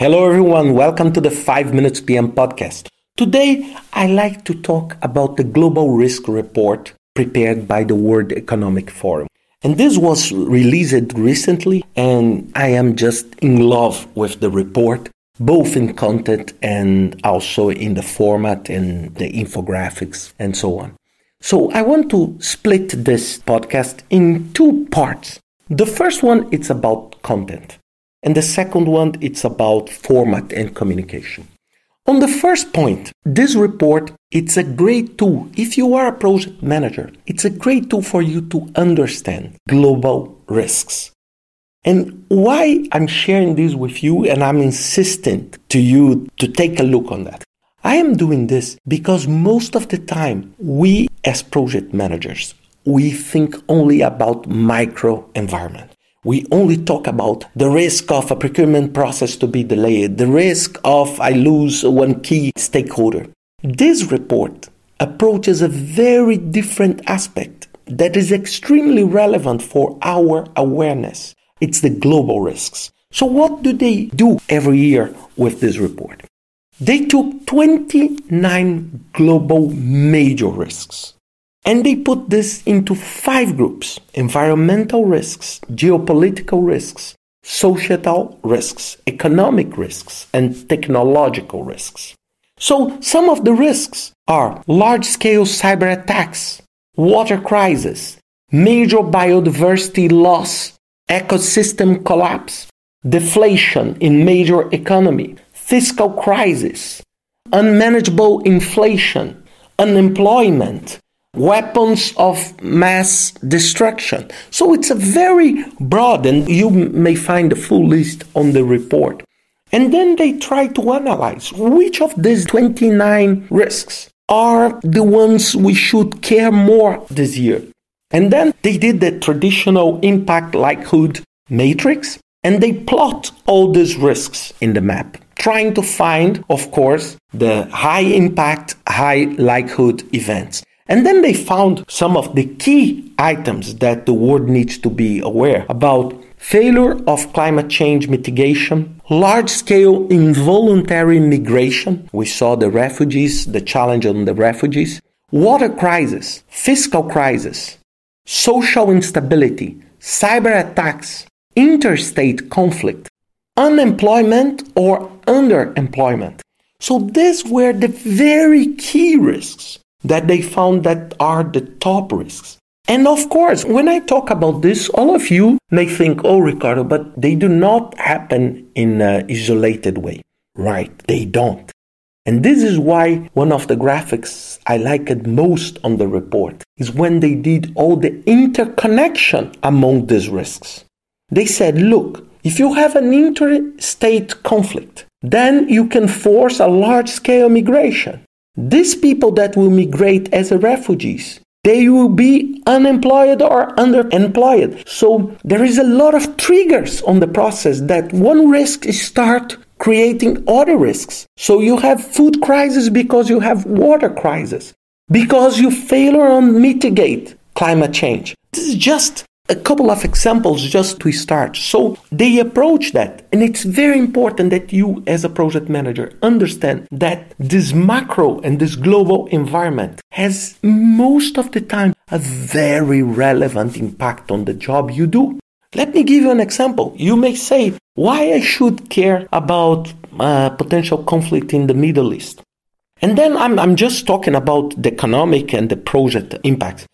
Hello everyone, welcome to the 5 Minutes PM podcast. Today, I like to talk about the global risk report prepared by the World Economic Forum. And this was released recently, and I am just in love with the report, both in content and also in the format and the infographics and so on. So I want to split this podcast in two parts. The first one, it's about content. And the second one, it's about format and communication. On the first point, this report, it's a great tool. If you are a project manager, it's a great tool for you to understand global risks. And why I'm sharing this with you and I'm insisting to you to take a look on that. I am doing this because most of the time, we as project managers, we think only about micro environment. We only talk about the risk of a procurement process to be delayed, the risk of I lose one key stakeholder. This report approaches a very different aspect that is extremely relevant for our awareness. It's the global risks. So what do they do every year with this report? They took 29 global major risks. And they put this into 5 groups: environmental risks, geopolitical risks, societal risks, economic risks, and technological risks. So some of the risks are large-scale cyber attacks, water crisis, major biodiversity loss, ecosystem collapse, deflation in major economy, fiscal crisis, unmanageable inflation, unemployment, weapons of mass destruction. So it's a very broad, and you may find the full list on the report. And then they try to analyze which of these 29 risks are the ones we should care more this year. And then they did the traditional impact likelihood matrix, and they plot all these risks in the map, trying to find, of course, the high impact, high likelihood events. And then they found some of the key items that the world needs to be aware about: failure of climate change mitigation, large-scale involuntary migration. We saw the refugees, the challenge on the refugees, water crisis, fiscal crisis, social instability, cyber attacks, interstate conflict, unemployment or underemployment. So these were the very key risks that they found that are the top risks. And of course, when I talk about this, all of you may think, oh, Ricardo, but they do not happen in an isolated way. Right, they don't. And this is why one of the graphics I liked most on the report is when they did all the interconnection among these risks. They said, look, if you have an interstate conflict, then you can force a large-scale migration. These people that will migrate as refugees, they will be unemployed or underemployed. So there is a lot of triggers on the process that one risk is start creating other risks. So you have food crisis because you have water crisis, because you fail to mitigate climate change. This is just a couple of examples just to start. So they approach that. And it's very important that you as a project manager understand that this macro and this global environment has most of the time a very relevant impact on the job you do. Let me give you an example. You may say, why I should care about potential conflict in the Middle East? And then I'm just talking about the economic and the project impacts.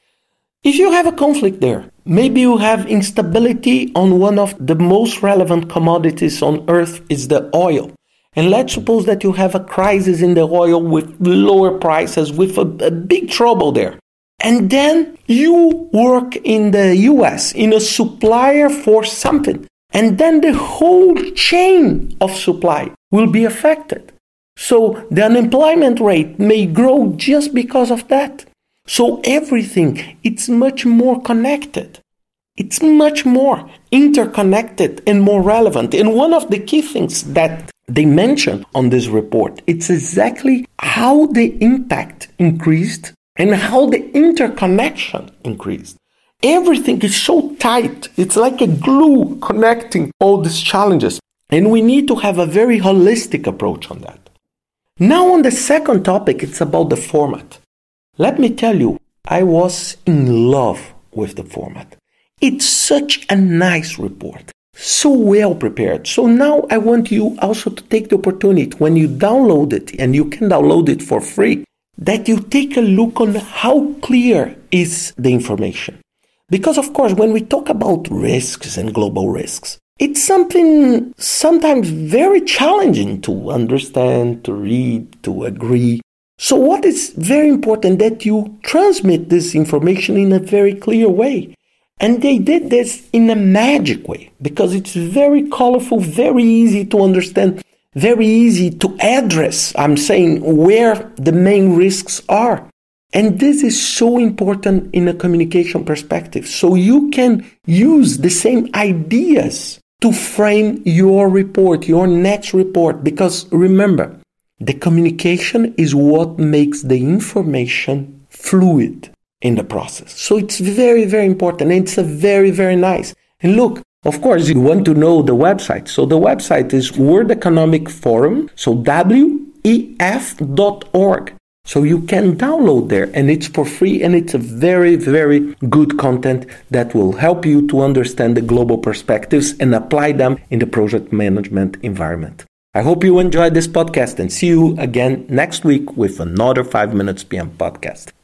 If you have a conflict there, maybe you have instability on one of the most relevant commodities on earth is the oil. And let's suppose that you have a crisis in the oil with lower prices, with a big trouble there. And then you work in the US, in a supplier for something. And then the whole chain of supply will be affected. So the unemployment rate may grow just because of that. So everything, it's much more connected. It's much more interconnected and more relevant. And one of the key things that they mentioned on this report, it's exactly how the impact increased and how the interconnection increased. Everything is so tight. It's like a glue connecting all these challenges. And we need to have a very holistic approach on that. Now on the second topic, it's about the format. Let me tell you, I was in love with the format. It's such a nice report, so well prepared. So now I want you also to take the opportunity when you download it, and you can download it for free, that you take a look on how clear is the information. Because of course, when we talk about risks and global risks, it's something sometimes very challenging to understand, to read, to agree. So what is very important that you transmit this information in a very clear way. And they did this in a magic way, because it's very colorful, very easy to understand, very easy to address, I'm saying, where the main risks are. And this is so important in a communication perspective. So you can use the same ideas to frame your report, your next report, because remember, the communication is what makes the information fluid in the process. So it's very, very important. And it's a very, very nice. And look, of course, you want to know the website. So the website is World Economic Forum, so WEF.org. So you can download there, and it's for free, and it's a very, very good content that will help you to understand the global perspectives and apply them in the project management environment. I hope you enjoyed this podcast, and see you again next week with another 5 Minutes PM podcast.